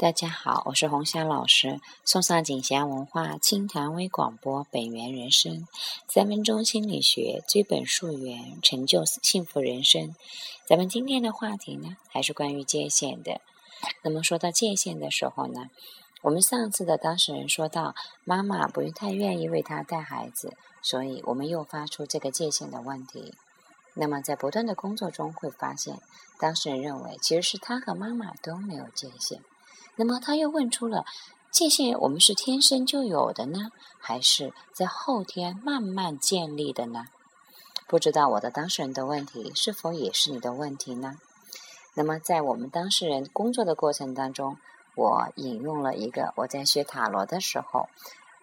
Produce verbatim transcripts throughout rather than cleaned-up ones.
大家好，我是红霞老师，送上景霞文化清谈微广播本源人生三分钟心理学，追本溯源，成就幸福人生。咱们今天的话题呢，还是关于界限的。那么说到界限的时候呢，我们上次的当事人说到妈妈不太愿意为她带孩子，所以我们又发出这个界限的问题。那么在不断的工作中会发现，当事人认为其实是他和妈妈都没有界限。那么他又问出了，界限我们是天生就有的呢，还是在后天慢慢建立的呢？不知道我的当事人的问题是否也是你的问题呢？那么在我们当事人工作的过程当中，我引用了一个我在学塔罗的时候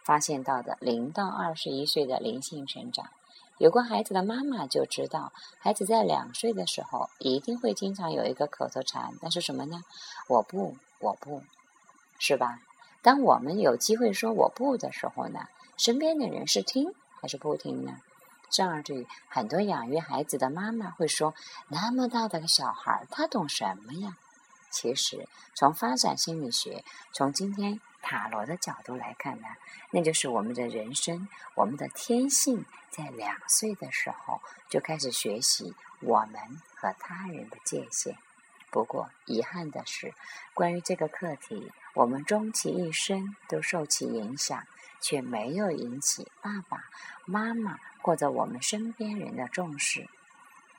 发现到的零到二十一岁的灵性成长。有过孩子的妈妈就知道，孩子在两岁的时候一定会经常有一个口头禅，那是什么呢？我不，我不，是吧？当我们有机会说我不的时候呢，身边的人是听还是不听呢？甚至很多养育孩子的妈妈会说，那么大的个小孩他懂什么呀？其实从发展心理学，从今天塔罗的角度来看呢，那就是我们的人生，我们的天性在两岁的时候就开始学习我们和他人的界限。不过遗憾的是，关于这个课题，我们终其一生都受其影响，却没有引起爸爸妈妈或者我们身边人的重视。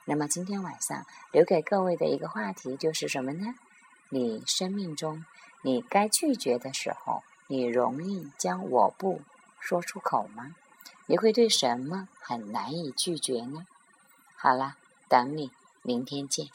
那么今天晚上留给各位的一个话题就是什么呢？你生命中你该拒绝的时候，你容易将我不说出口吗？你会对什么很难以拒绝呢？好啦，等你明天见。